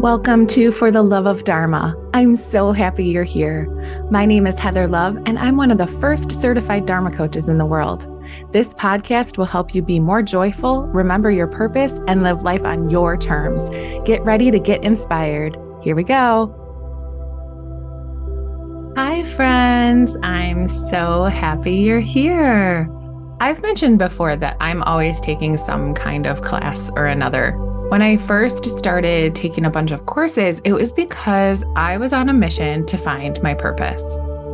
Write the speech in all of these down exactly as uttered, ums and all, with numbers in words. Welcome to For the Love of Dharma. I'm so happy you're here. My name is Heather Love, and I'm one of the first certified Dharma coaches in the world. This podcast will help you be more joyful, remember your purpose, and live life on your terms. Get ready to get inspired. Here we go. Hi, friends. I'm so happy you're here. I've mentioned before that I'm always taking some kind of class or another. When I first started taking a bunch of courses, it was because I was on a mission to find my purpose.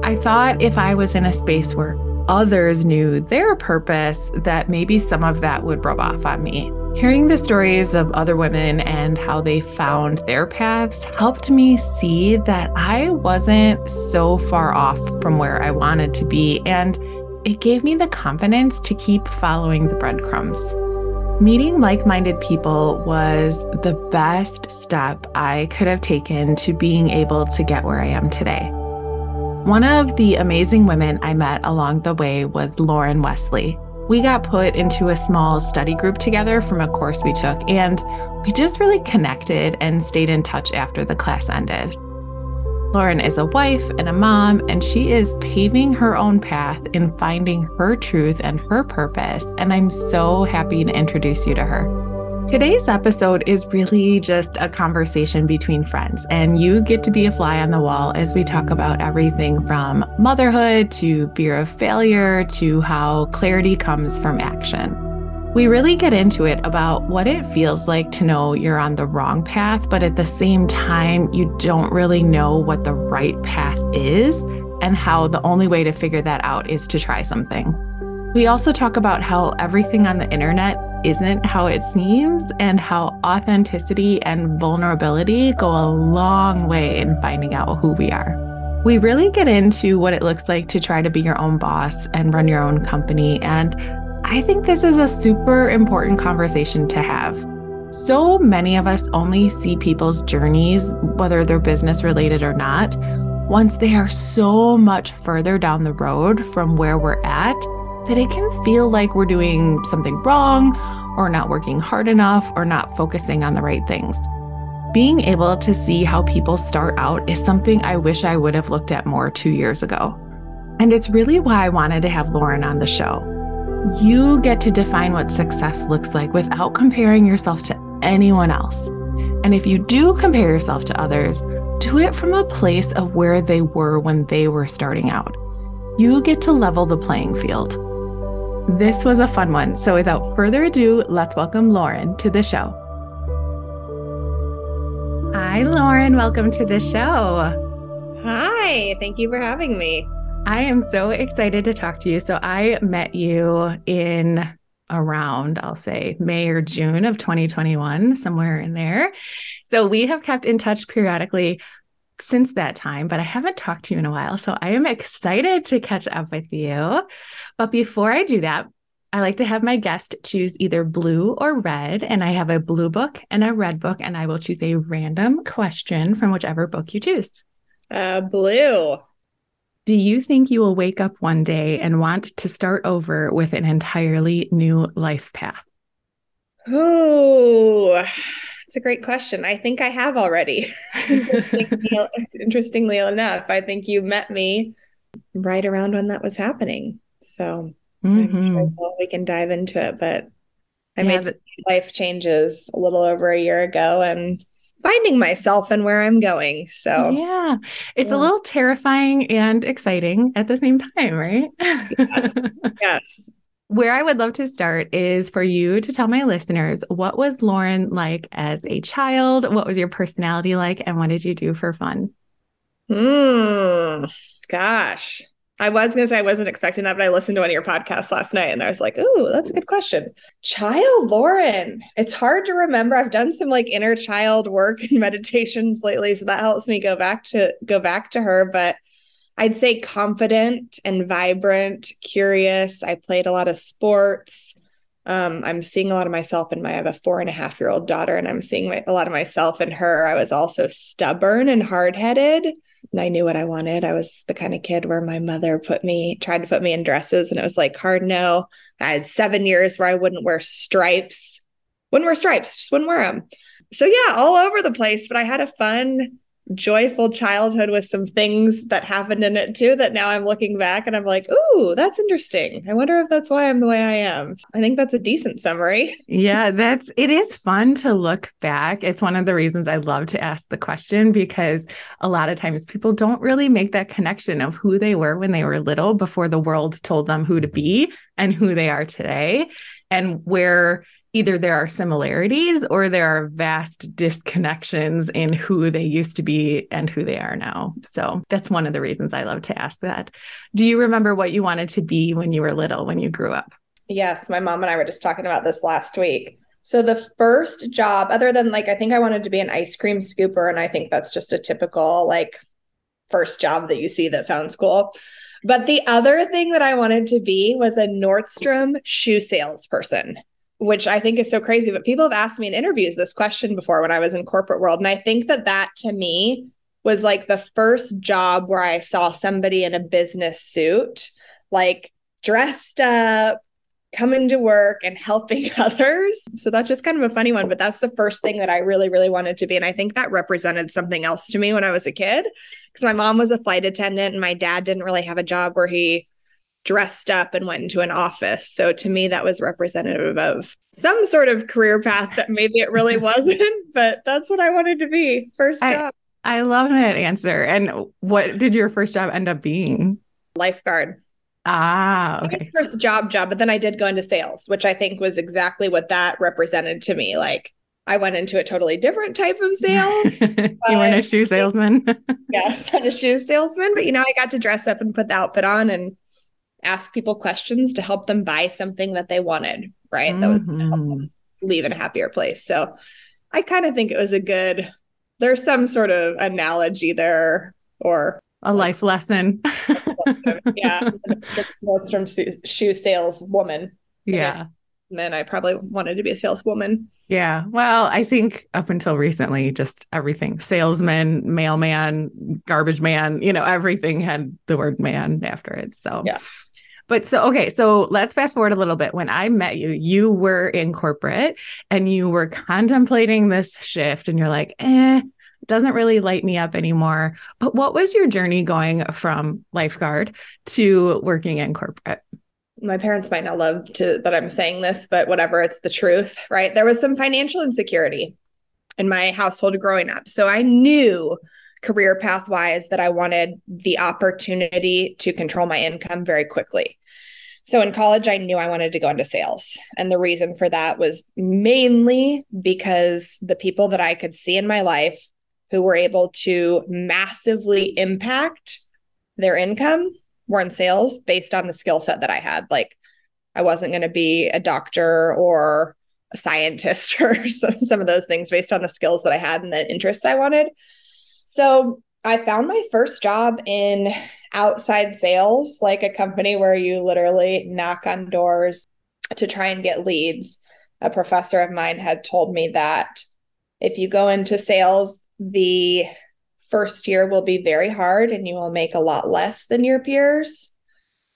I thought if I was in a space where others knew their purpose, that maybe some of that would rub off on me. Hearing the stories of other women and how they found their paths helped me see that I wasn't so far off from where I wanted to be, and it gave me the confidence to keep following the breadcrumbs. Meeting like-minded people was the best step I could have taken to being able to get where I am today. One of the amazing women I met along the way was Lauren Wesley. We got put into a small study group together from a course we took, and we just really connected and stayed in touch after the class ended. Lauren is a wife and a mom, and she is paving her own path in finding her truth and her purpose, and I'm so happy to introduce you to her. Today's episode is really just a conversation between friends, and you get to be a fly on the wall as we talk about everything from motherhood to fear of failure to how clarity comes from action. We really get into it about what it feels like to know you're on the wrong path, but at the same time, you don't really know what the right path is and how the only way to figure that out is to try something. We also talk about how everything on the internet isn't how it seems and how authenticity and vulnerability go a long way in finding out who we are. We really get into what it looks like to try to be your own boss and run your own company, and I think this is a super important conversation to have. So many of us only see people's journeys, whether they're business related or not, once they are so much further down the road from where we're at, that it can feel like we're doing something wrong or not working hard enough or not focusing on the right things. Being able to see how people start out is something I wish I would have looked at more two years ago. And it's really why I wanted to have Lauren on the show. You get to define what success looks like without comparing yourself to anyone else. And if you do compare yourself to others, do it from a place of where they were when they were starting out. You get to level the playing field. This was a fun one. So without further ado, let's welcome Lauren to the show. Hi, Lauren. Welcome to the show. Hi. Thank you for having me. I am so excited to talk to you. So I met you in around, I'll say, May or June of twenty twenty-one, somewhere in there. So we have kept in touch periodically since that time, but I haven't talked to you in a while. So I am excited to catch up with you. But before I do that, I like to have my guest choose either blue or red. And I have a blue book and a red book, and I will choose a random question from whichever book you choose. Uh, blue. Do you think you will wake up one day and want to start over with an entirely new life path? Oh, that's a great question. I think I have already. interestingly, interestingly enough, I think you met me right around when that was happening. So mm-hmm. I'm sure well, we can dive into it, but I yeah, made but- life changes a little over a year ago and finding myself and where I'm going. So yeah, it's yeah. a little terrifying and exciting at the same time, right? Yes. yes. Where I would love to start is for you to tell my listeners, what was Lauren like as a child? What was your personality like? And what did you do for fun? Mm, gosh, I was going to say I wasn't expecting that, but I listened to one of your podcasts last night and I was like, ooh, that's a good question. Child Lauren. It's hard to remember. I've done some like inner child work and meditations lately, so that helps me go back to go back to her. But I'd say confident and vibrant, curious. I played a lot of sports. Um, I'm seeing a lot of myself in my, I have a four and a half year old daughter, and I'm seeing my, a lot of myself in her. I was also stubborn and hard-headed. I knew what I wanted. I was the kind of kid where my mother put me, tried to put me in dresses, and it was like hard no. I had seven years where I wouldn't wear stripes, wouldn't wear stripes, just wouldn't wear them. So yeah, all over the place. But I had a fun, joyful childhood with some things that happened in it too, that now I'm looking back and I'm like, ooh, that's interesting. I wonder if that's why I'm the way I am. I think that's a decent summary. Yeah, that's, it is fun to look back. It's one of the reasons I love to ask the question, because a lot of times people don't really make that connection of who they were when they were little before the world told them who to be and who they are today, and where either there are similarities or there are vast disconnections in who they used to be and who they are now. So that's one of the reasons I love to ask that. Do you remember what you wanted to be when you were little, when you grew up? Yes. My mom and I were just talking about this last week. So the first job, other than like, I think I wanted to be an ice cream scooper. And I think that's just a typical like first job that you see that sounds cool. But the other thing that I wanted to be was a Nordstrom shoe salesperson, which I think is so crazy. But people have asked me in interviews this question before when I was in corporate world. And I think that that to me was like the first job where I saw somebody in a business suit, like dressed up, coming to work and helping others. So that's just kind of a funny one, but that's the first thing that I really, really wanted to be. And I think that represented something else to me when I was a kid, because my mom was a flight attendant and my dad didn't really have a job where he dressed up and went into an office. So to me, that was representative of some sort of career path that maybe it really wasn't, but that's what I wanted to be. First I, job. I love that answer. And what did your first job end up being? Lifeguard. Ah, okay. It was first job job, but then I did go into sales, which I think was exactly what that represented to me. Like I went into a totally different type of sale. You weren't a shoe salesman. Yes, not a shoe salesman, but you know, I got to dress up and put the outfit on and ask people questions to help them buy something that they wanted, right? Mm-hmm. That was going to help them leave in a happier place. So I kind of think it was a good, there's some sort of analogy there or a life like, lesson. Yeah. Nordstrom shoe sales woman. Yeah. Then I probably wanted to be a saleswoman. Yeah. Well, I think up until recently, just everything, salesman, mailman, garbage man, you know, everything had the word man after it. So yeah. But so, okay, so let's fast forward a little bit. When I met you, you were in corporate and you were contemplating this shift and you're like, eh, doesn't really light me up anymore. But what was your journey going from lifeguard to working in corporate? My parents might not love to that I'm saying this, but whatever, it's the truth, right? There was some financial insecurity in my household growing up. So I knew career path-wise that I wanted the opportunity to control my income very quickly. So in college, I knew I wanted to go into sales. And the reason for that was mainly because the people that I could see in my life who were able to massively impact their income were in sales based on the skill set that I had. Like I wasn't going to be a doctor or a scientist or some, some of those things based on the skills that I had and the interests I wanted. So I found my first job in outside sales, like a company where you literally knock on doors to try and get leads. A professor of mine had told me that if you go into sales, the first year will be very hard and you will make a lot less than your peers.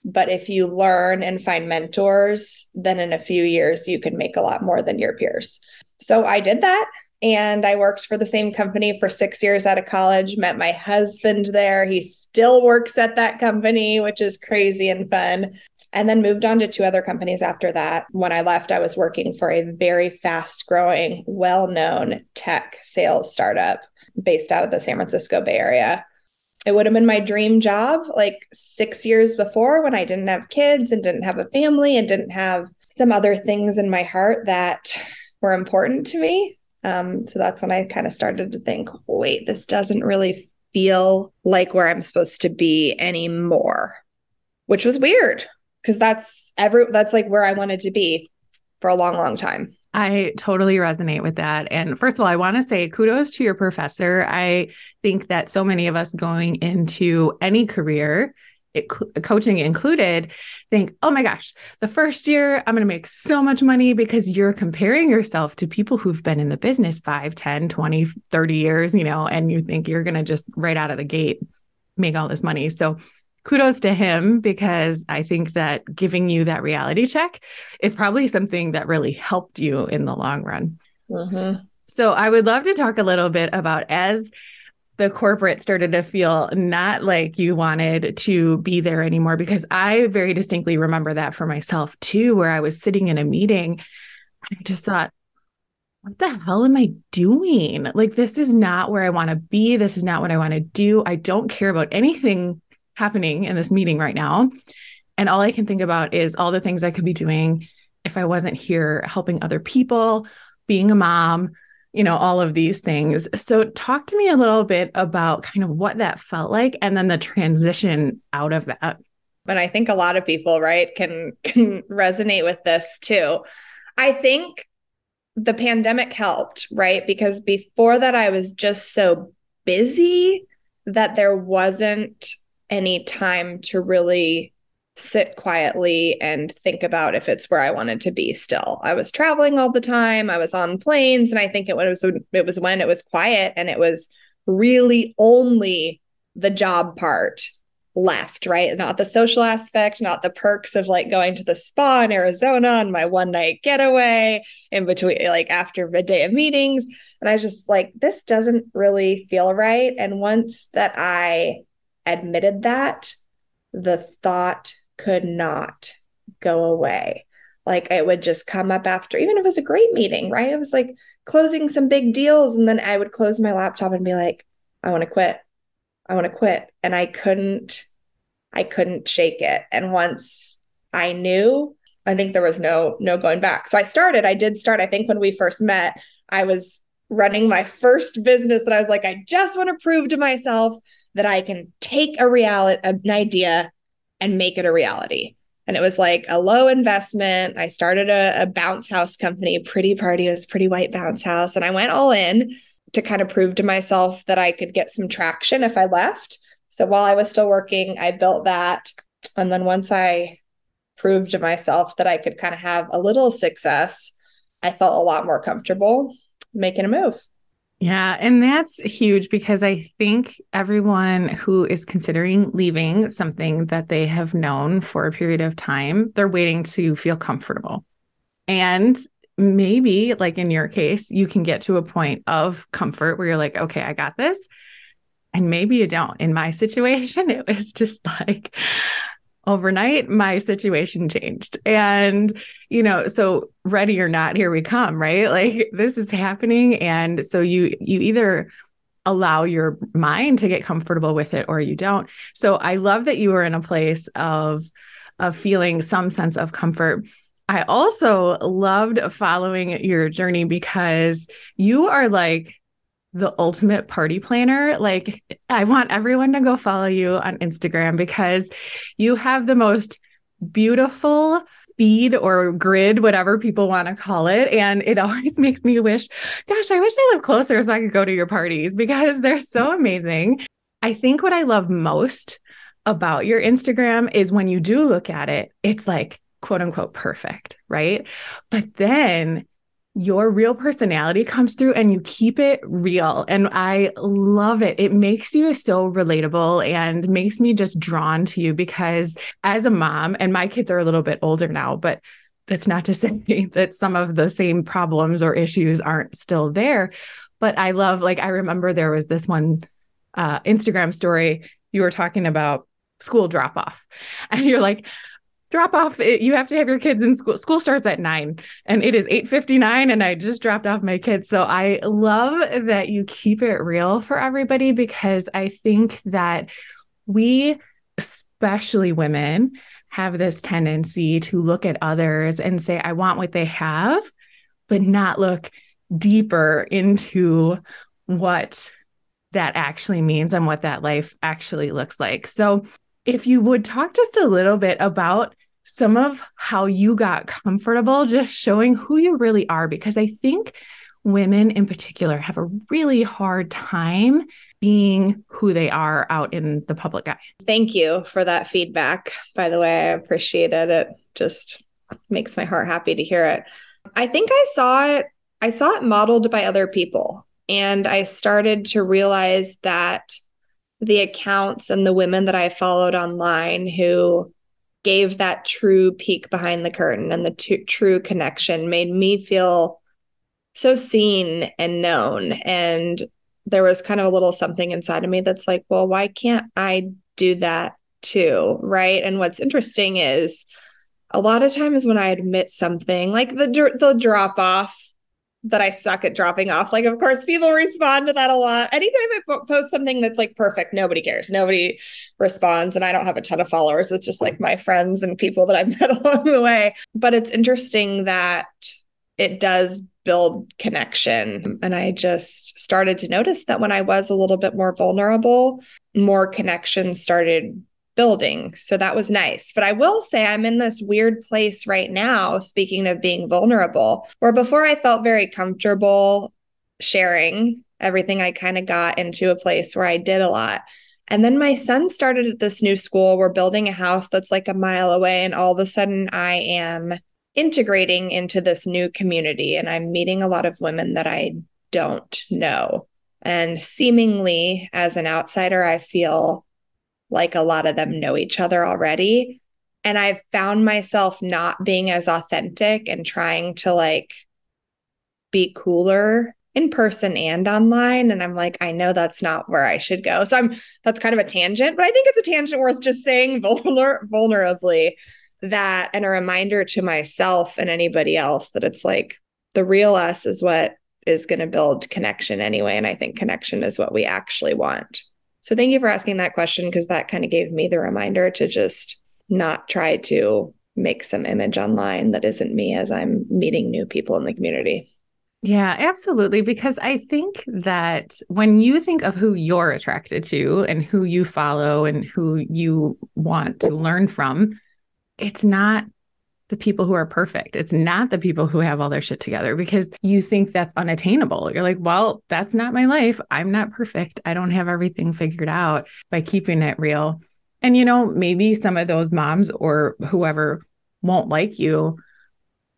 But if you learn and find mentors, then in a few years, you can make a lot more than your peers. So I did that. And I worked for the same company for six years out of college, met my husband there. He still works at that company, which is crazy and fun. And then moved on to two other companies after that. When I left, I was working for a very fast-growing, well-known tech sales startup based out of the San Francisco Bay Area. It would have been my dream job like six years before when I didn't have kids and didn't have a family and didn't have some other things in my heart that were important to me. Um, so that's when I kind of started to think, wait, this doesn't really feel like where I'm supposed to be anymore, which was weird because that's every that's like where I wanted to be for a long, long time. I totally resonate with that. And first of all, I want to say kudos to your professor. I think that so many of us going into any career, it, coaching included, think, oh my gosh, the first year I'm going to make so much money because you're comparing yourself to people who've been in the business five, ten, twenty, thirty years, you know, and you think you're going to just right out of the gate, make all this money. So kudos to him, because I think that giving you that reality check is probably something that really helped you in the long run. Mm-hmm. So I would love to talk a little bit about, as the corporate started to feel not like you wanted to be there anymore, because I very distinctly remember that for myself too, where I was sitting in a meeting and I just thought, what the hell am I doing? Like, this is not where I want to be. This is not what I want to do. I don't care about anything happening in this meeting right now. And all I can think about is all the things I could be doing if I wasn't here helping other people, being a mom, you know, all of these things. So talk to me a little bit about kind of what that felt like and then the transition out of that. But I think a lot of people, right, can, can resonate with this too. I think the pandemic helped, right? Because before that, I was just so busy that there wasn't any time to really sit quietly and think about if it's where I wanted to be still. I was traveling all the time. I was on planes. And I think it was, it was when it was quiet and it was really only the job part left, right? Not the social aspect, not the perks of like going to the spa in Arizona on my one night getaway in between, like after a day of meetings. And I was just like, this doesn't really feel right. And once that I admitted that, the thought could not go away. Like, it would just come up after, even if it was a great meeting, right? It was like closing some big deals. And then I would close my laptop and be like, I want to quit. I want to quit. And I couldn't, I couldn't shake it. And once I knew, I think there was no, no going back. So I started, I did start, I think when we first met, I was running my first business and I was like, I just want to prove to myself that I can take a reality, an idea and make it a reality. And it was like a low investment. I started a, a bounce house company, Pretty Party. It was Pretty White Bounce House. And I went all in to kind of prove to myself that I could get some traction if I left. So while I was still working, I built that. And then once I proved to myself that I could kind of have a little success, I felt a lot more comfortable making a move. Yeah. And that's huge, because I think everyone who is considering leaving something that they have known for a period of time, they're waiting to feel comfortable. And maybe, like in your case, you can get to a point of comfort where you're like, okay, I got this. And maybe you don't. In my situation, it was just like overnight, my situation changed. And, you know, so ready or not, here we come, right? Like, this is happening. And so you, you either allow your mind to get comfortable with it or you don't. So I love that you were in a place of, of feeling some sense of comfort. I also loved following your journey, because you are like the ultimate party planner. Like, I want everyone to go follow you on Instagram, because you have the most beautiful feed or grid, whatever people want to call it. And it always makes me wish, gosh, I wish I lived closer so I could go to your parties, because they're so amazing. I think what I love most about your Instagram is when you do look at it, it's like, quote unquote, perfect, right? But then your real personality comes through and you keep it real. And I love it. It makes you so relatable and makes me just drawn to you, because as a mom, and my kids are a little bit older now, but that's not to say that some of the same problems or issues aren't still there. But I love, like, I remember there was this one uh, Instagram story, you were talking about school drop off and you're like, drop off. It, you have to have your kids in school. School starts at nine and it is eight fifty-nine and I just dropped off my kids. So I love that you keep it real for everybody, because I think that we, especially women, have this tendency to look at others and say, I want what they have, but not look deeper into what that actually means and what that life actually looks like. So if you would talk just a little bit about some of how you got comfortable just showing who you really are, because I think women in particular have a really hard time being who they are out in the public eye. Thank you for that feedback. By the way, I appreciate it. It just makes my heart happy to hear it. I think I saw it, I saw it modeled by other people. And I started to realize that the accounts and the women that I followed online who gave that true peek behind the curtain and the t- true connection made me feel so seen and known. And there was kind of a little something inside of me that's like, well, why can't I do that too? Right. And what's interesting is a lot of times when I admit something, like the, the drop off that I suck at dropping off. Like, of course, people respond to that a lot. Anytime I po- post something that's like perfect, nobody cares. Nobody responds. And I don't have a ton of followers. It's just like my friends and people that I've met along the way. But it's interesting that it does build connection. And I just started to notice that when I was a little bit more vulnerable, more connection started building. So that was nice. But I will say I'm in this weird place right now, speaking of being vulnerable, where before I felt very comfortable sharing everything. I kind of got into a place where I did a lot. And then my son started at this new school. We're building a house that's like a mile away. And all of a sudden I am integrating into this new community. And I'm meeting a lot of women that I don't know. And seemingly as an outsider, I feel like a lot of them know each other already. And I've found myself not being as authentic and trying to like be cooler in person and online. And I'm like, I know that's not where I should go. So I'm, that's kind of a tangent, but I think it's a tangent worth just saying vulner- vulnerably that, and a reminder to myself and anybody else that it's like the real us is what is going to build connection anyway. And I think connection is what we actually want. So thank you for asking that question, because that kind of gave me the reminder to just not try to make some image online that isn't me as I'm meeting new people in the community. Yeah, absolutely. Because I think that when you think of who you're attracted to and who you follow and who you want to learn from, it's not the people who are perfect. It's not the people who have all their shit together, because you think that's unattainable. You're like, well, that's not my life. I'm not perfect. I don't have everything figured out, by keeping it real. And, you know, maybe some of those moms or whoever won't like you,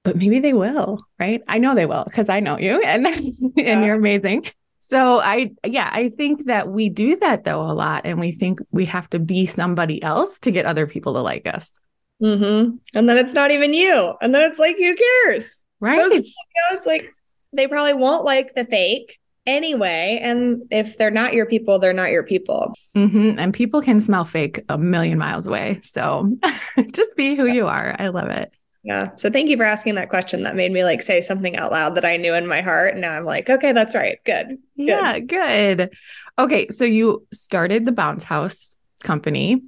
but maybe they will, right? I know they will, because I know you and, yeah. And you're amazing. So I, yeah, I think that we do that though a lot. And we think we have to be somebody else to get other people to like us. Mm-hmm. And then it's not even you. And then it's like, who cares? Right. Those, you know, it's like, they probably won't like the fake anyway. And if they're not your people, they're not your people. Mm-hmm. And people can smell fake a million miles away. So just be who you are. I love it. Yeah. So thank you for asking that question. That made me like say something out loud that I knew in my heart. And now I'm like, okay, that's right. Good. good. Yeah, good. Okay. So you started the Bounce House company.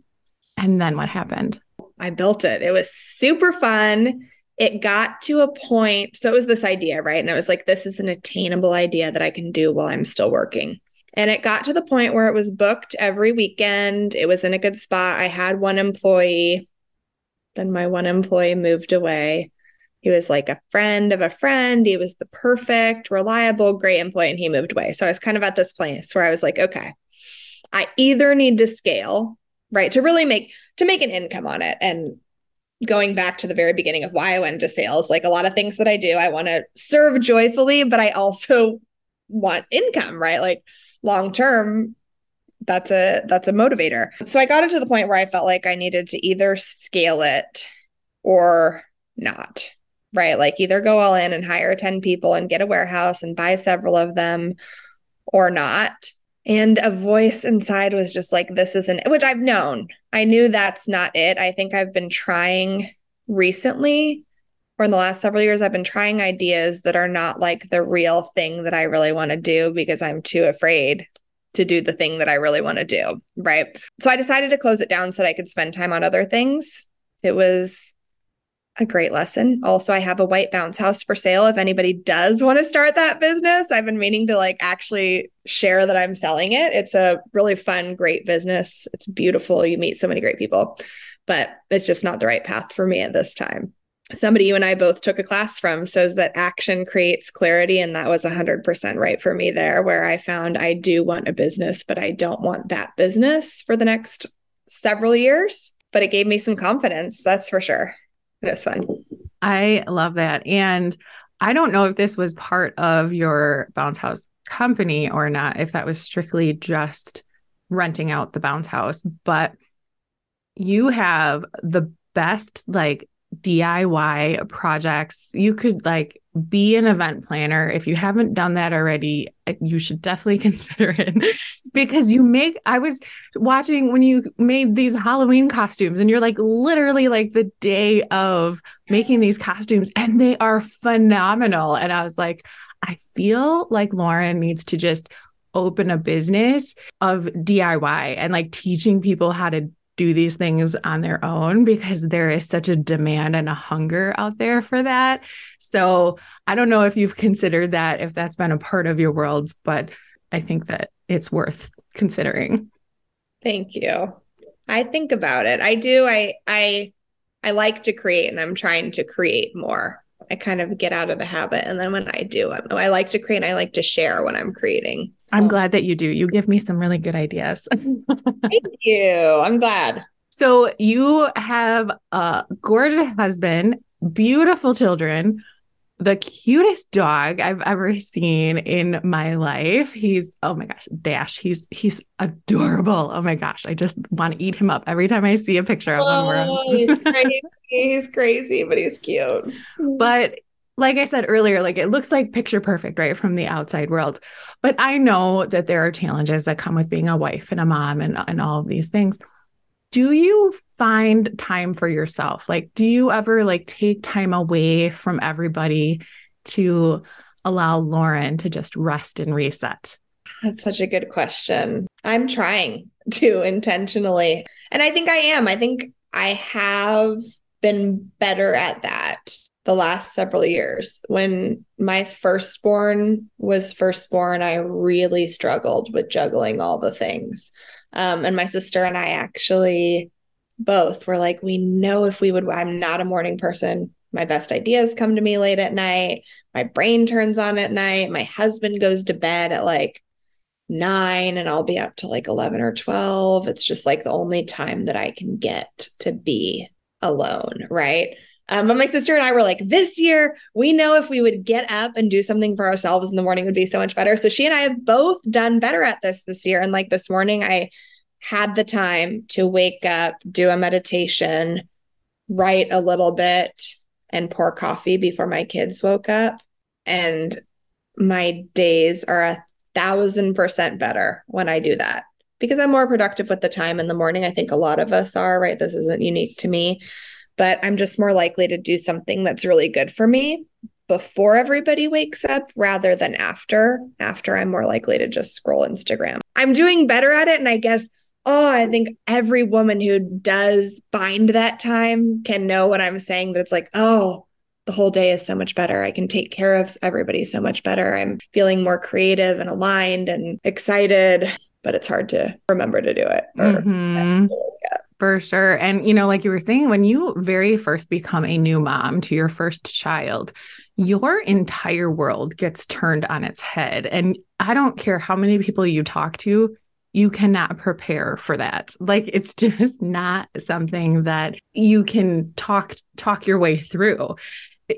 And then what happened? I built it. It was super fun. It got to a point. So it was this idea, right? And I was like, this is an attainable idea that I can do while I'm still working. And it got to the point where it was booked every weekend. It was in a good spot. I had one employee. Then my one employee moved away. He was like a friend of a friend. He was the perfect, reliable, great employee. And he moved away. So I was kind of at this place where I was like, okay, I either need to scale, right, to really make, to make an income on it. And going back to the very beginning of why I went into sales, like a lot of things that I do, I want to serve joyfully, but I also want income, right? Like long-term, that's a, that's a motivator. So I got it to the point where I felt like I needed to either scale it or not, right? Like either go all in and hire ten people and get a warehouse and buy several of them or not. And a voice inside was just like, this isn't, which I've known. I knew that's not it. I think I've been trying recently, or in the last several years, I've been trying ideas that are not like the real thing that I really want to do, because I'm too afraid to do the thing that I really want to do, right? So I decided to close it down so that I could spend time on other things. It was a great lesson. Also, I have a white bounce house for sale. If anybody does want to start that business, I've been meaning to like actually share that I'm selling it. It's a really fun, great business. It's beautiful. You meet so many great people, but it's just not the right path for me at this time. Somebody you and I both took a class from says that action creates clarity. And that was one hundred percent right for me there, where I found I do want a business, but I don't want that business for the next several years. But it gave me some confidence, that's for sure. That's fun. I love that. And I don't know if this was part of your Bounce House company or not, if that was strictly just renting out the bounce house, but you have the best like D I Y projects. You could like be an event planner. If you haven't done that already, you should definitely consider it because you make, I was watching when you made these Halloween costumes and you're like literally like the day of making these costumes and they are phenomenal. And I was like, I feel like Lauren needs to just open a business of D I Y and like teaching people how to do these things on their own because there is such a demand and a hunger out there for that. So I don't know if you've considered that, if that's been a part of your world, but I think that it's worth considering. Thank you. I think about it. I do. I, I, I like to create and I'm trying to create more. I kind of get out of the habit. And then when I do, I'm, I like to create, and I like to share when I'm creating. So. I'm glad that you do. You give me some really good ideas. Thank you. I'm glad. So you have a gorgeous husband, beautiful children, the cutest dog I've ever seen in my life. He's, oh my gosh, Dash. He's, he's adorable. Oh my gosh. I just want to eat him up every time I see a picture of him. Oh, he's crazy. He's crazy, but he's cute. But like I said earlier, like it looks like picture perfect, right? From the outside world. But I know that there are challenges that come with being a wife and a mom and, and all of these things. Do you find time for yourself? Like, do you ever like take time away from everybody to allow Lauren to just rest and reset? That's such a good question. I'm trying to intentionally. And I think I am. I think I have been better at that the last several years. When my firstborn was firstborn, I really struggled with juggling all the things. Um, and my sister and I actually both were like, we know if we would, I'm not a morning person. My best ideas come to me late at night. My brain turns on at night. My husband goes to bed at like nine and I'll be up to like eleven or twelve. It's just like the only time that I can get to be alone. Right. Um, but my sister and I were like, this year, we know if we would get up and do something for ourselves in the morning, it would be so much better. So she and I have both done better at this this year. And like this morning, I had the time to wake up, do a meditation, write a little bit, and pour coffee before my kids woke up. And my days are a thousand percent better when I do that because I'm more productive with the time in the morning. I think a lot of us are, right? This isn't unique to me. But I'm just more likely to do something that's really good for me before everybody wakes up rather than after. After, I'm more likely to just scroll Instagram. I'm doing better at it. And I guess, oh, I think every woman who does find that time can know what I'm saying. That it's like, oh, the whole day is so much better. I can take care of everybody so much better. I'm feeling more creative and aligned and excited, but it's hard to remember to do it. Or mm-hmm. For sure. And, you know, like you were saying, when you very first become a new mom to your first child, your entire world gets turned on its head. And I don't care how many people you talk to, you cannot prepare for that. Like, it's just not something that you can talk, talk your way through.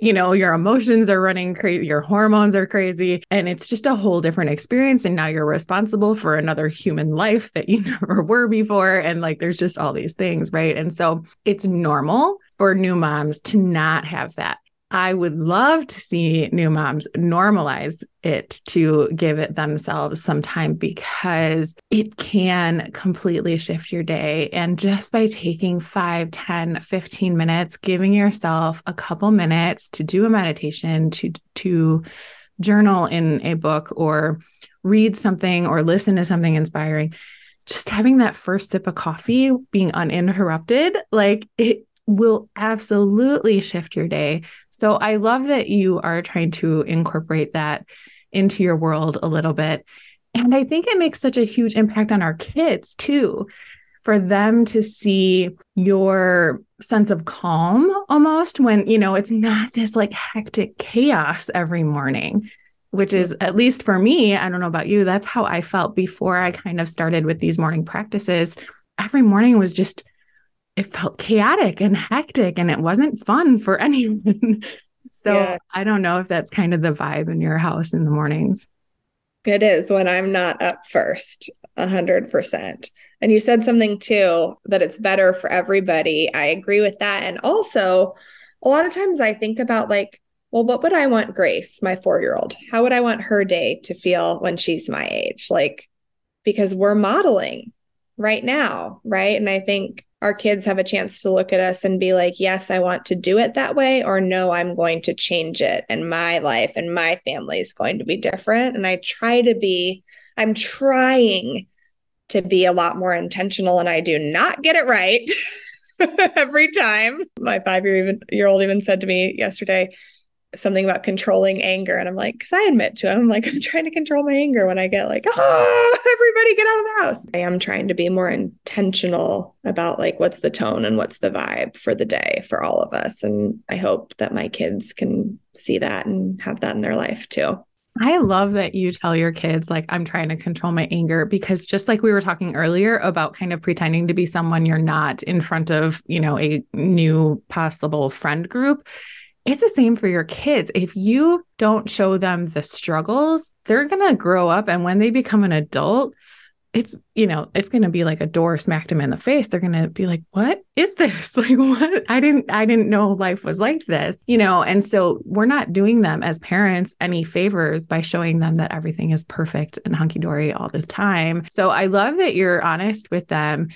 You know, your emotions are running crazy, your hormones are crazy, and it's just a whole different experience. And now you're responsible for another human life that you never were before. And like, there's just all these things, right? And so it's normal for new moms to not have that. I would love to see new moms normalize it to give it themselves some time because it can completely shift your day. And just by taking five, ten, fifteen minutes, giving yourself a couple minutes to do a meditation, to, to journal in a book or read something or listen to something inspiring, just having that first sip of coffee, being uninterrupted, like it will absolutely shift your day. So I love that you are trying to incorporate that into your world a little bit. And I think it makes such a huge impact on our kids too, for them to see your sense of calm almost when, you know, it's not this like hectic chaos every morning, which is, at least for me, I don't know about you, that's how I felt before I kind of started with these morning practices. Every morning was just, it felt chaotic and hectic and it wasn't fun for anyone. So yeah. I don't know if that's kind of the vibe in your house in the mornings. It is when I'm not up first, one hundred percent. And you said something too, that it's better for everybody. I agree with that. And also a lot of times I think about like, well, what would I want Grace, my four-year-old? How would I want her day to feel when she's my age? Like, because we're modeling right now, right? And I think our kids have a chance to look at us and be like, yes, I want to do it that way, or no, I'm going to change it. And my life and my family is going to be different. And I try to be, I'm trying to be a lot more intentional, and I do not get it right every time. My five-year-old even said to me yesterday something about controlling anger. And I'm like, because I admit to him, I'm like, I'm trying to control my anger when I get like, oh, everybody get out of the house. I am trying to be more intentional about like, what's the tone and what's the vibe for the day for all of us. And I hope that my kids can see that and have that in their life too. I love that you tell your kids, like, I'm trying to control my anger, because just like we were talking earlier about kind of pretending to be someone you're not in front of, you know, a new possible friend group. It's the same for your kids. If you don't show them the struggles, they're going to grow up. And when they become an adult, it's, you know, it's going to be like a door smacked them in the face. They're going to be like, what is this? Like, what? I didn't, I didn't know life was like this, you know? And so we're not doing them as parents any favors by showing them that everything is perfect and hunky-dory all the time. So I love that you're honest with them,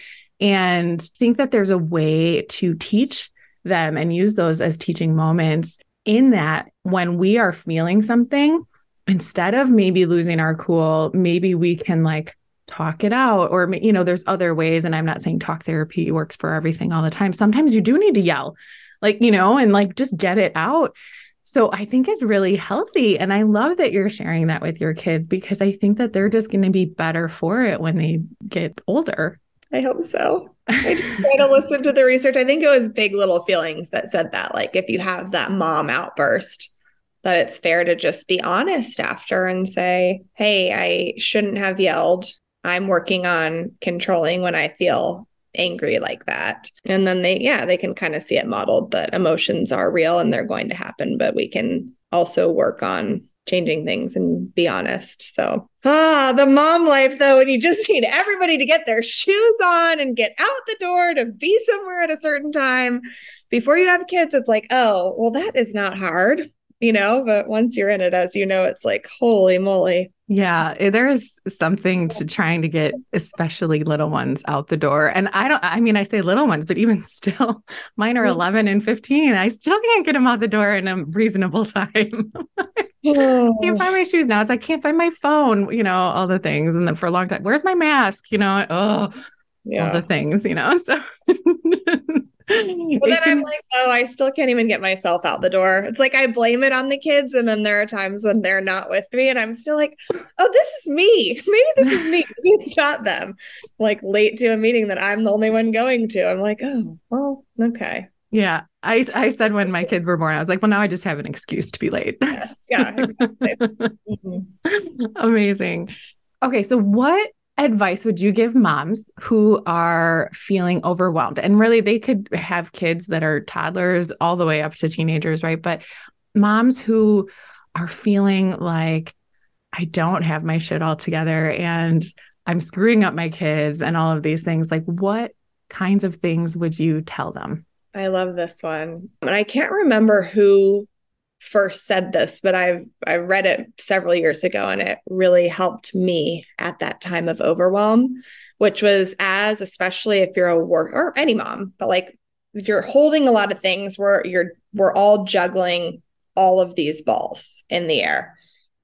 and think that there's a way to teach them and use those as teaching moments, in that when we are feeling something, instead of maybe losing our cool, maybe we can like talk it out, or, you know, there's other ways. And I'm not saying talk therapy works for everything all the time. Sometimes you do need to yell, like, you know, and like, just get it out. So I think it's really healthy. And I love that you're sharing that with your kids, because I think that they're just going to be better for it when they get older. I hope so. I just try to listen to the research. I think it was Big Little Feelings that said that, like, if you have that mom outburst, that it's fair to just be honest after and say, hey, I shouldn't have yelled. I'm working on controlling when I feel angry like that. And then they, yeah, they can kind of see it modeled that emotions are real and they're going to happen, but we can also work on changing things and be honest. So ah, the mom life though, and you just need everybody to get their shoes on and get out the door to be somewhere at a certain time before you have kids. It's like, oh, well, that is not hard, you know, but once you're in it, as you know, it's like, holy moly. Yeah, there is something to trying to get especially little ones out the door. And I don't, I mean, I say little ones, but even still, mine are eleven and fifteen. I still can't get them out the door in a reasonable time. I can't find my shoes now. It's like, I can't find my phone, you know, all the things. And then for a long time, where's my mask? You know, oh, yeah. all the things, you know, so. Well, then I'm like, oh, I still can't even get myself out the door. It's like I blame it on the kids. And then there are times when they're not with me and I'm still like, oh, this is me. Maybe this is me. Maybe it's not them. Like late to a meeting that I'm the only one going to. I'm like, oh, well, okay. Yeah. I, I said when my kids were born, I was like, well, now I just have an excuse to be late. Yes. Yeah. Exactly. Mm-hmm. Amazing. Okay. So what advice would you give moms who are feeling overwhelmed? And really, they could have kids that are toddlers all the way up to teenagers, right? But moms who are feeling like, I don't have my shit all together and I'm screwing up my kids and all of these things, like what kinds of things would you tell them? I love this one. And I can't remember who first said this, but I've I read it several years ago and it really helped me at that time of overwhelm, which was as, especially if you're a work or any mom, but like if you're holding a lot of things where you're, we're all juggling all of these balls in the air.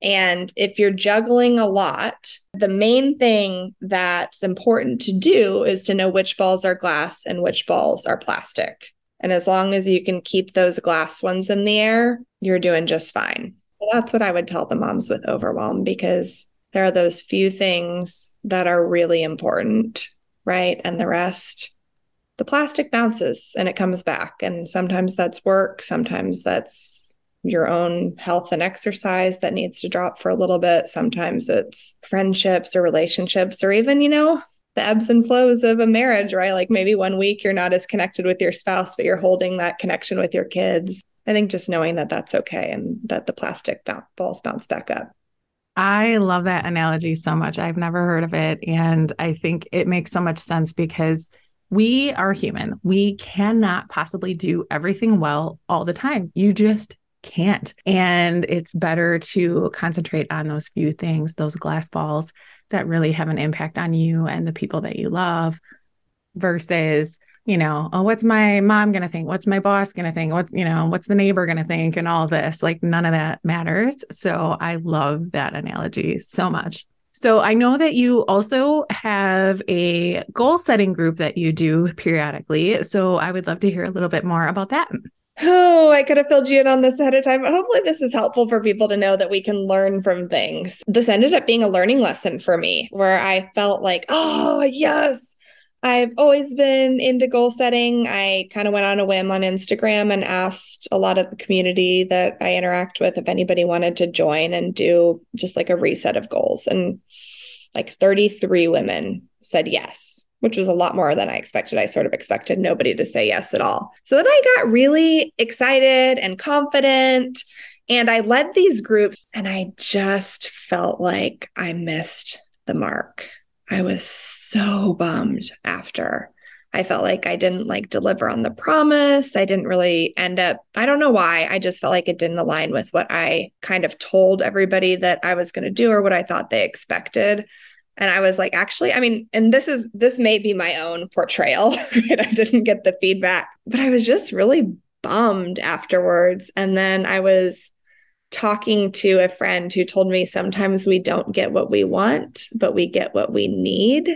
And if you're juggling a lot, the main thing that's important to do is to know which balls are glass and which balls are plastic. And as long as you can keep those glass ones in the air, you're doing just fine. That's what I would tell the moms with overwhelm, because there are those few things that are really important, right? And the rest, the plastic bounces and it comes back. And sometimes that's work. Sometimes that's your own health and exercise that needs to drop for a little bit. Sometimes it's friendships or relationships, or even, you know, the ebbs and flows of a marriage, right? Like maybe one week you're not as connected with your spouse, but you're holding that connection with your kids. I think just knowing that that's okay and that the plastic balls bounce back up. I love that analogy so much. I've never heard of it. And I think it makes so much sense because we are human. We cannot possibly do everything well all the time. You just can't. And it's better to concentrate on those few things, those glass balls that really have an impact on you and the people that you love versus, you know, oh, what's my mom going to think? What's my boss going to think? What's, you know, what's the neighbor going to think and all this? Like none of that matters. So I love that analogy so much. So I know that you also have a goal setting group that you do periodically. So I would love to hear a little bit more about that. Oh, I could have filled you in on this ahead of time. Hopefully this is helpful for people to know that we can learn from things. This ended up being a learning lesson for me where I felt like, oh, yes, I've always been into goal setting. I kind of went on a whim on Instagram and asked a lot of the community that I interact with if anybody wanted to join and do just like a reset of goals. And like thirty-three women said yes, which was a lot more than I expected. I sort of expected nobody to say yes at all. So then I got really excited and confident, and I led these groups, and I just felt like I missed the mark. I was so bummed after. I felt like I didn't like deliver on the promise. I didn't really end up, I don't know why. I just felt like it didn't align with what I kind of told everybody that I was going to do or what I thought they expected. And I was like, actually, I mean, and this is, this may be my own portrayal, right? I didn't get the feedback, but I was just really bummed afterwards. And then I was talking to a friend who told me sometimes we don't get what we want, but we get what we need.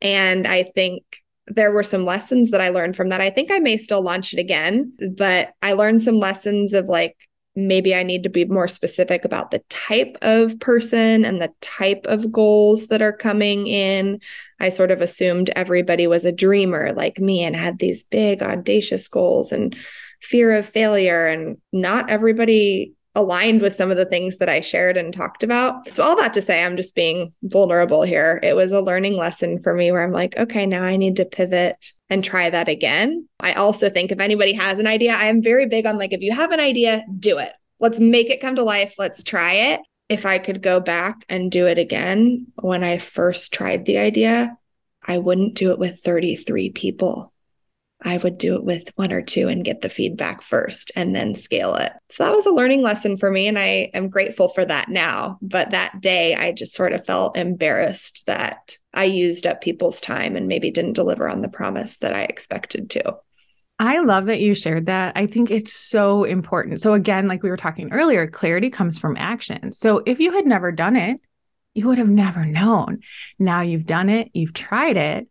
And I think there were some lessons that I learned from that. I think I may still launch it again, but I learned some lessons of like, maybe I need to be more specific about the type of person and the type of goals that are coming in. I sort of assumed everybody was a dreamer like me and had these big, audacious goals and fear of failure. And not everybody aligned with some of the things that I shared and talked about. So all that to say, I'm just being vulnerable here. It was a learning lesson for me where I'm like, okay, now I need to pivot and try that again. I also think if anybody has an idea, I am very big on like, if you have an idea, do it. Let's make it come to life. Let's try it. If I could go back and do it again, when I first tried the idea, I wouldn't do it with thirty-three people. I would do it with one or two and get the feedback first and then scale it. So that was a learning lesson for me. And I am grateful for that now. But that day, I just sort of felt embarrassed that I used up people's time and maybe didn't deliver on the promise that I expected to. I love that you shared that. I think it's so important. So again, like we were talking earlier, clarity comes from action. So if you had never done it, you would have never known. Now you've done it, you've tried it,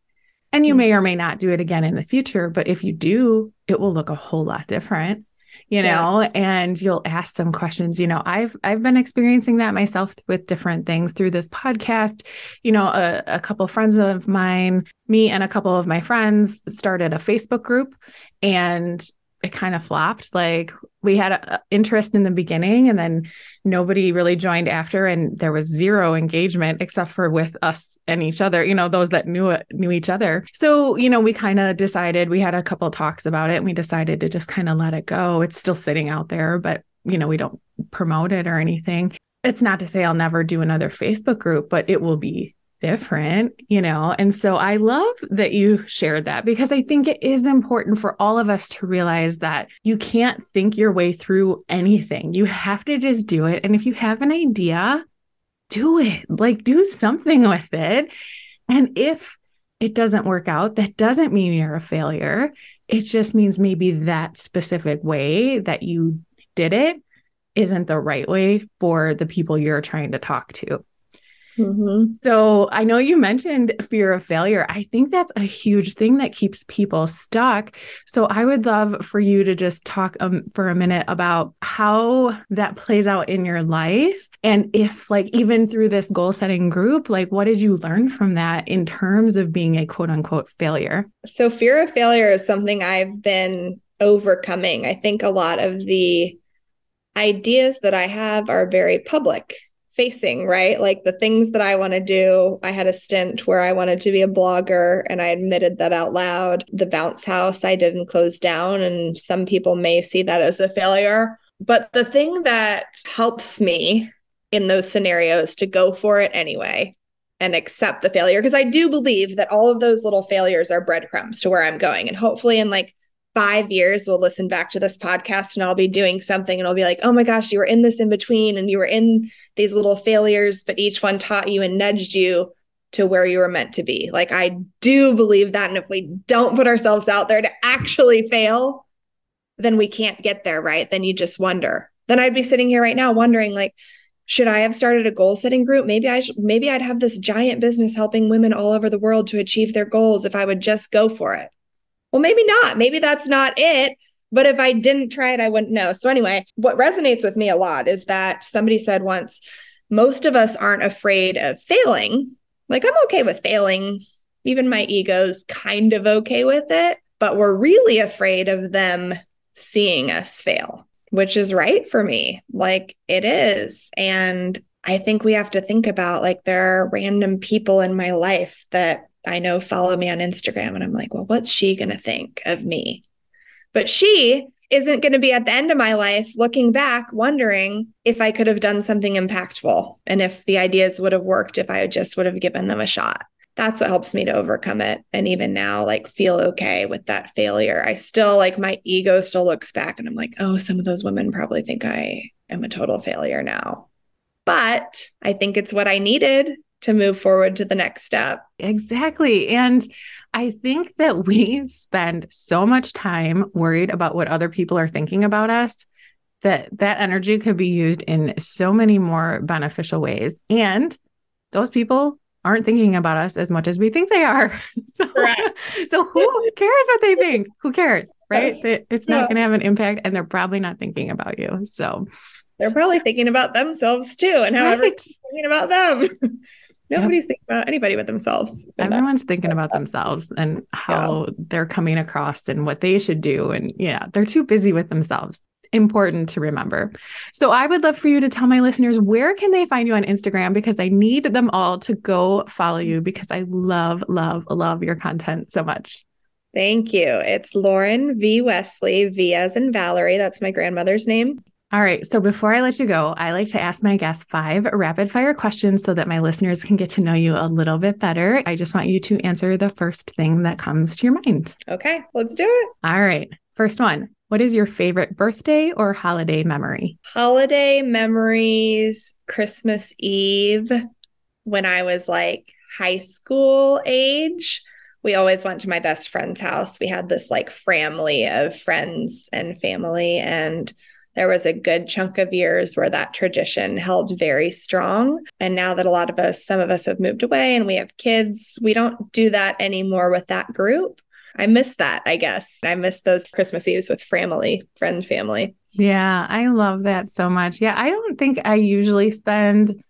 and you may or may not do it again in the future, but if you do, it will look a whole lot different, you know, yeah. And you'll ask some questions. You know, I've, I've been experiencing that myself with different things through this podcast. You know, a, a couple of friends of mine, me and a couple of my friends started a Facebook group, and it kind of flopped. Like we had a interest in the beginning and then nobody really joined after, and there was zero engagement except for with us and each other, you know, those that knew it, knew each other. So, you know, we kind of decided, we had a couple talks about it and we decided to just kind of let it go. It's still sitting out there, but you know, we don't promote it or anything. It's not to say I'll never do another Facebook group, but it will be different, you know? And so I love that you shared that, because I think it is important for all of us to realize that you can't think your way through anything. You have to just do it. And if you have an idea, do it, like do something with it. And if it doesn't work out, that doesn't mean you're a failure. It just means maybe that specific way that you did it isn't the right way for the people you're trying to talk to. Mm-hmm. So I know you mentioned fear of failure. I think that's a huge thing that keeps people stuck. So I would love for you to just talk um, for a minute about how that plays out in your life. And if like, even through this goal setting group, like what did you learn from that in terms of being a quote unquote failure? So fear of failure is something I've been overcoming. I think a lot of the ideas that I have are very public facing, right? Like the things that I want to do. I had a stint where I wanted to be a blogger and I admitted that out loud. The bounce house I didn't close down, and some people may see that as a failure. But the thing that helps me in those scenarios to go for it anyway and accept the failure. Because I do believe that all of those little failures are breadcrumbs to where I'm going. And hopefully in like five years, we'll listen back to this podcast and I'll be doing something and I'll be like, oh my gosh, you were in this in between and you were in these little failures, but each one taught you and nudged you to where you were meant to be. Like, I do believe that. And if we don't put ourselves out there to actually fail, then we can't get there, right? Then you just wonder. Then I'd be sitting here right now wondering, like, should I have started a goal setting group? Maybe I should, maybe I'd have this giant business helping women all over the world to achieve their goals if I would just go for it. Well, maybe not. Maybe that's not it. But if I didn't try it, I wouldn't know. So anyway, what resonates with me a lot is that somebody said once, most of us aren't afraid of failing. Like, I'm okay with failing. Even my ego's kind of okay with it, but we're really afraid of them seeing us fail, which is right for me. Like, it is. And I think we have to think about, like, there are random people in my life that I know follow me on Instagram. And I'm like, well, what's she going to think of me? But she isn't going to be at the end of my life looking back, wondering if I could have done something impactful and if the ideas would have worked if I just would have given them a shot. That's what helps me to overcome it. And even now, like, feel okay with that failure. I still, like, my ego still looks back and I'm like, oh, some of those women probably think I am a total failure now. But I think it's what I needed to move forward to the next step. Exactly. And I think that we spend so much time worried about what other people are thinking about us, that that energy could be used in so many more beneficial ways. And those people aren't thinking about us as much as we think they are. So, right. So who cares what they think? Who cares, right? It's not yeah. going to have an impact, and they're probably not thinking about you. So they're probably thinking about themselves too, and how right. everyone's thinking about them. Nobody's yep. thinking about anybody but themselves. Everyone's that. thinking about themselves and how yeah. they're coming across and what they should do. And yeah, they're too busy with themselves. Important to remember. So I would love for you to tell my listeners, where can they find you on Instagram? Because I need them all to go follow you, because I love, love, love your content so much. Thank you. It's Lauren V. Wesley, V as in Valerie. That's my grandmother's name. All right. So before I let you go, I like to ask my guests five rapid fire questions so that my listeners can get to know you a little bit better. I just want you to answer the first thing that comes to your mind. Okay, let's do it. All right. First one. What is your favorite birthday or holiday memory? Holiday memories, Christmas Eve. When I was like high school age, we always went to my best friend's house. We had this like family of friends and family, and there was a good chunk of years where that tradition held very strong. And now that a lot of us, some of us have moved away and we have kids, we don't do that anymore with that group. I miss that, I guess. I miss those Christmas Eves with family, friends, family. Yeah, I love that so much. Yeah, I don't think I usually spend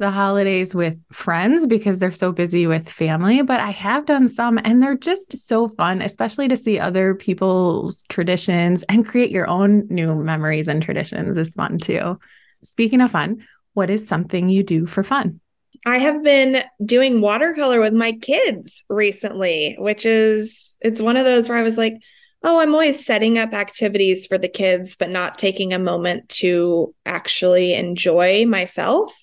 the holidays with friends because they're so busy with family, but I have done some, and they're just so fun, especially to see other people's traditions and create your own new memories and traditions is fun too. Speaking of fun, what is something you do for fun? I have been doing watercolor with my kids recently, which is, it's one of those where I was like, oh, I'm always setting up activities for the kids, but not taking a moment to actually enjoy myself.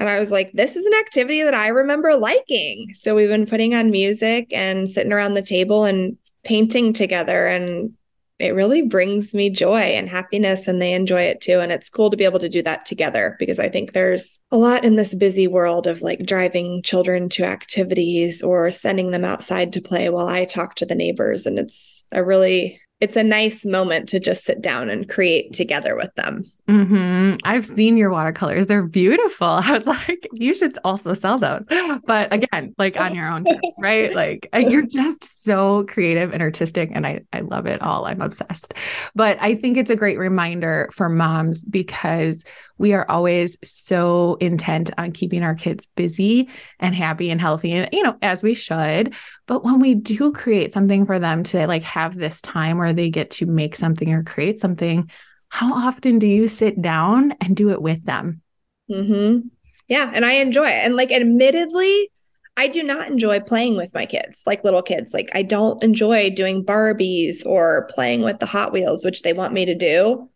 And I was like, this is an activity that I remember liking. So we've been putting on music and sitting around the table and painting together. And it really brings me joy and happiness, and they enjoy it too. And it's cool to be able to do that together, because I think there's a lot in this busy world of like driving children to activities or sending them outside to play while I talk to the neighbors. And it's a really... it's a nice moment to just sit down and create together with them. Mm-hmm. I've seen your watercolors. They're beautiful. I was like, you should also sell those. But again, like on your own terms, right? Like, you're just so creative and artistic, and I, I love it all. I'm obsessed. But I think it's a great reminder for moms, because we are always so intent on keeping our kids busy and happy and healthy, and, you know, as we should. But when we do create something for them to like have this time where they get to make something or create something, how often do you sit down and do it with them? Mm-hmm. Yeah. And I enjoy it. And like, admittedly, I do not enjoy playing with my kids, like little kids. Like, I don't enjoy doing Barbies or playing with the Hot Wheels, which they want me to do.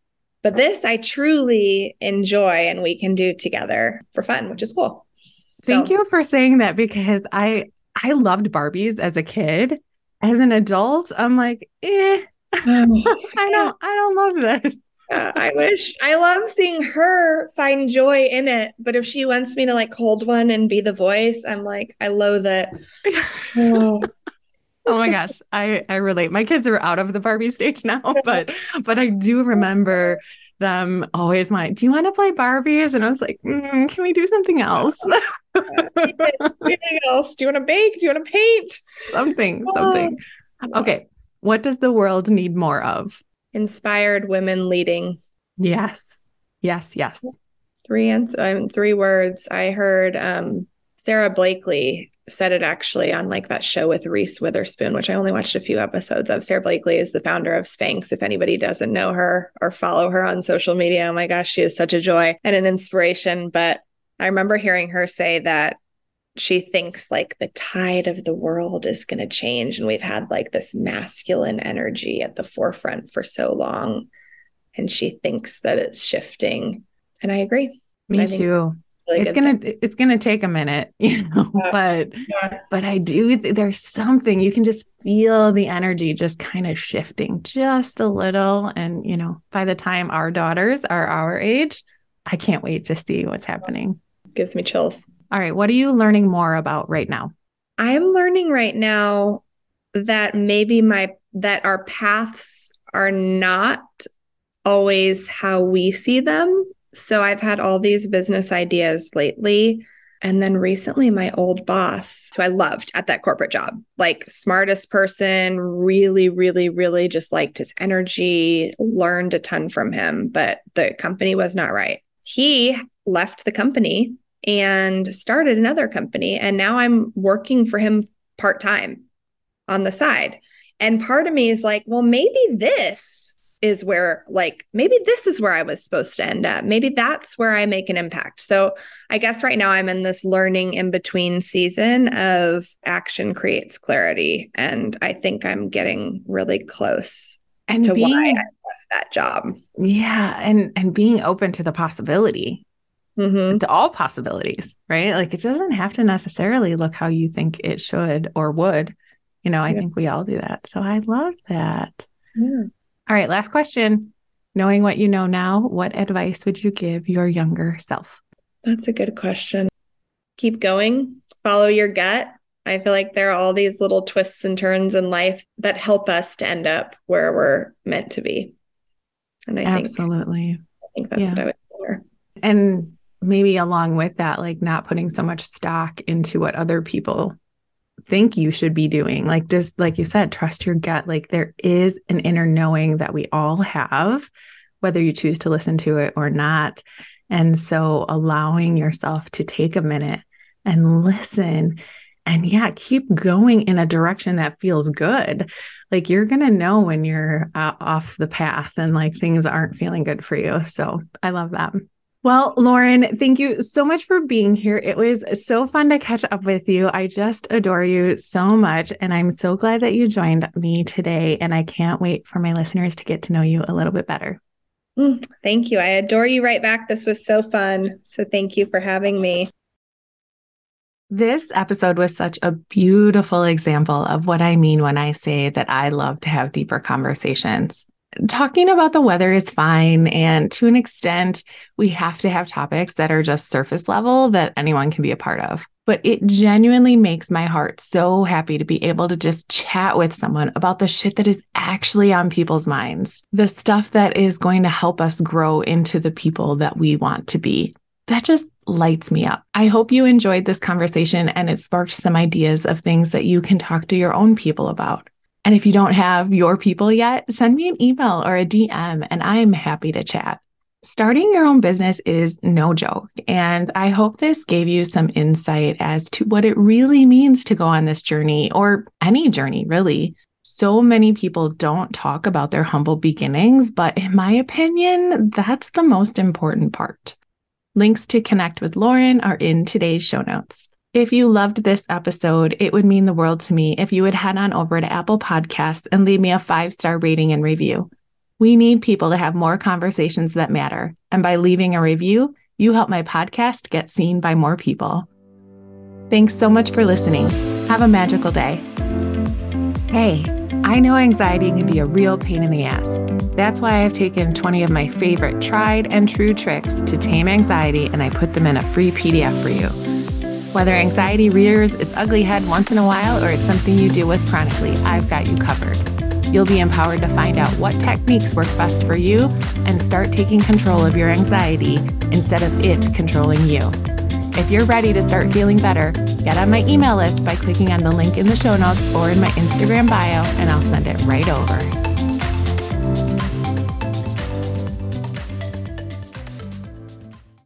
But this I truly enjoy and we can do together for fun, which is cool. So. Thank you for saying that, because I I loved Barbies as a kid. As an adult, I'm like, eh, oh, I don't I don't love this. Yeah, I wish. I love seeing her find joy in it. But if she wants me to like hold one and be the voice, I'm like, I loathe it. Oh. Oh my gosh. I, I relate. My kids are out of the Barbie stage now, but, but I do remember them always like, do you want to play Barbies? And I was like, mm, can we do something else? Anything else? Do you want to bake? Do you want to paint? Something, something. Okay. What does the world need more of? Inspired women leading. Yes. Yes. Yes. Three ans- um, three words. I heard um, Sarah Blakely said it actually on like that show with Reese Witherspoon, which I only watched a few episodes of. Sarah Blakely is the founder of Spanx. If anybody doesn't know her or follow her on social media, oh my gosh, she is such a joy and an inspiration. But I remember hearing her say that she thinks like the tide of the world is going to change. And we've had like this masculine energy at the forefront for so long. And she thinks that it's shifting. And I agree. Me I too. Really it's gonna thing. it's gonna take a minute, you know, yeah. but yeah. but I do. There's something you can just feel the energy just kind of shifting just a little, and you know, by the time our daughters are our age, I can't wait to see what's happening. Gives me chills. All right, what are you learning more about right now? I'm learning right now that maybe my that our paths are not always how we see them. So I've had all these business ideas lately. And then recently my old boss, who I loved at that corporate job, like smartest person, really, really, really just liked his energy, learned a ton from him, but the company was not right. He left the company and started another company. And now I'm working for him part-time on the side. And part of me is like, well, maybe this is where like, maybe this is where I was supposed to end up. Maybe that's where I make an impact. So I guess right now I'm in this learning in between season of action creates clarity. And I think I'm getting really close and to being, why I left that job. Yeah. And, and being open to the possibility, mm-hmm. to all possibilities, right? Like it doesn't have to necessarily look how you think it should or would, you know, I yeah. think we all do that. So I love that. Yeah. All right. Last question. Knowing what you know now, what advice would you give your younger self? That's a good question. Keep going. Follow your gut. I feel like there are all these little twists and turns in life that help us to end up where we're meant to be. And I Absolutely. think, I think that's yeah. what I would share. And maybe along with that, like not putting so much stock into what other people think you should be doing. Like just like you said, trust your gut. Like there is an inner knowing that we all have, whether you choose to listen to it or not. And so allowing yourself to take a minute and listen and yeah, keep going in a direction that feels good. Like you're going to know when you're uh, off the path and like things aren't feeling good for you. So I love that. Well, Lauren, thank you so much for being here. It was so fun to catch up with you. I just adore you so much. And I'm so glad that you joined me today. And I can't wait for my listeners to get to know you a little bit better. Mm, thank you. I adore you right back. This was so fun. So thank you for having me. This episode was such a beautiful example of what I mean when I say that I love to have deeper conversations. Talking about the weather is fine. And to an extent, we have to have topics that are just surface level that anyone can be a part of. But it genuinely makes my heart so happy to be able to just chat with someone about the shit that is actually on people's minds, the stuff that is going to help us grow into the people that we want to be. That just lights me up. I hope you enjoyed this conversation and it sparked some ideas of things that you can talk to your own people about. And if you don't have your people yet, send me an email or a D M and I'm happy to chat. Starting your own business is no joke. And I hope this gave you some insight as to what it really means to go on this journey or any journey, really. So many people don't talk about their humble beginnings, but in my opinion, that's the most important part. Links to connect with Lauren are in today's show notes. If you loved this episode, it would mean the world to me if you would head on over to Apple Podcasts and leave me a five-star rating and review. We need people to have more conversations that matter. And by leaving a review, you help my podcast get seen by more people. Thanks so much for listening. Have a magical day. Hey, I know anxiety can be a real pain in the ass. That's why I've taken twenty of my favorite tried and true tricks to tame anxiety, and I put them in a free P D F for you. Whether anxiety rears its ugly head once in a while or it's something you deal with chronically, I've got you covered. You'll be empowered to find out what techniques work best for you and start taking control of your anxiety instead of it controlling you. If you're ready to start feeling better, get on my email list by clicking on the link in the show notes or in my Instagram bio, and I'll send it right over.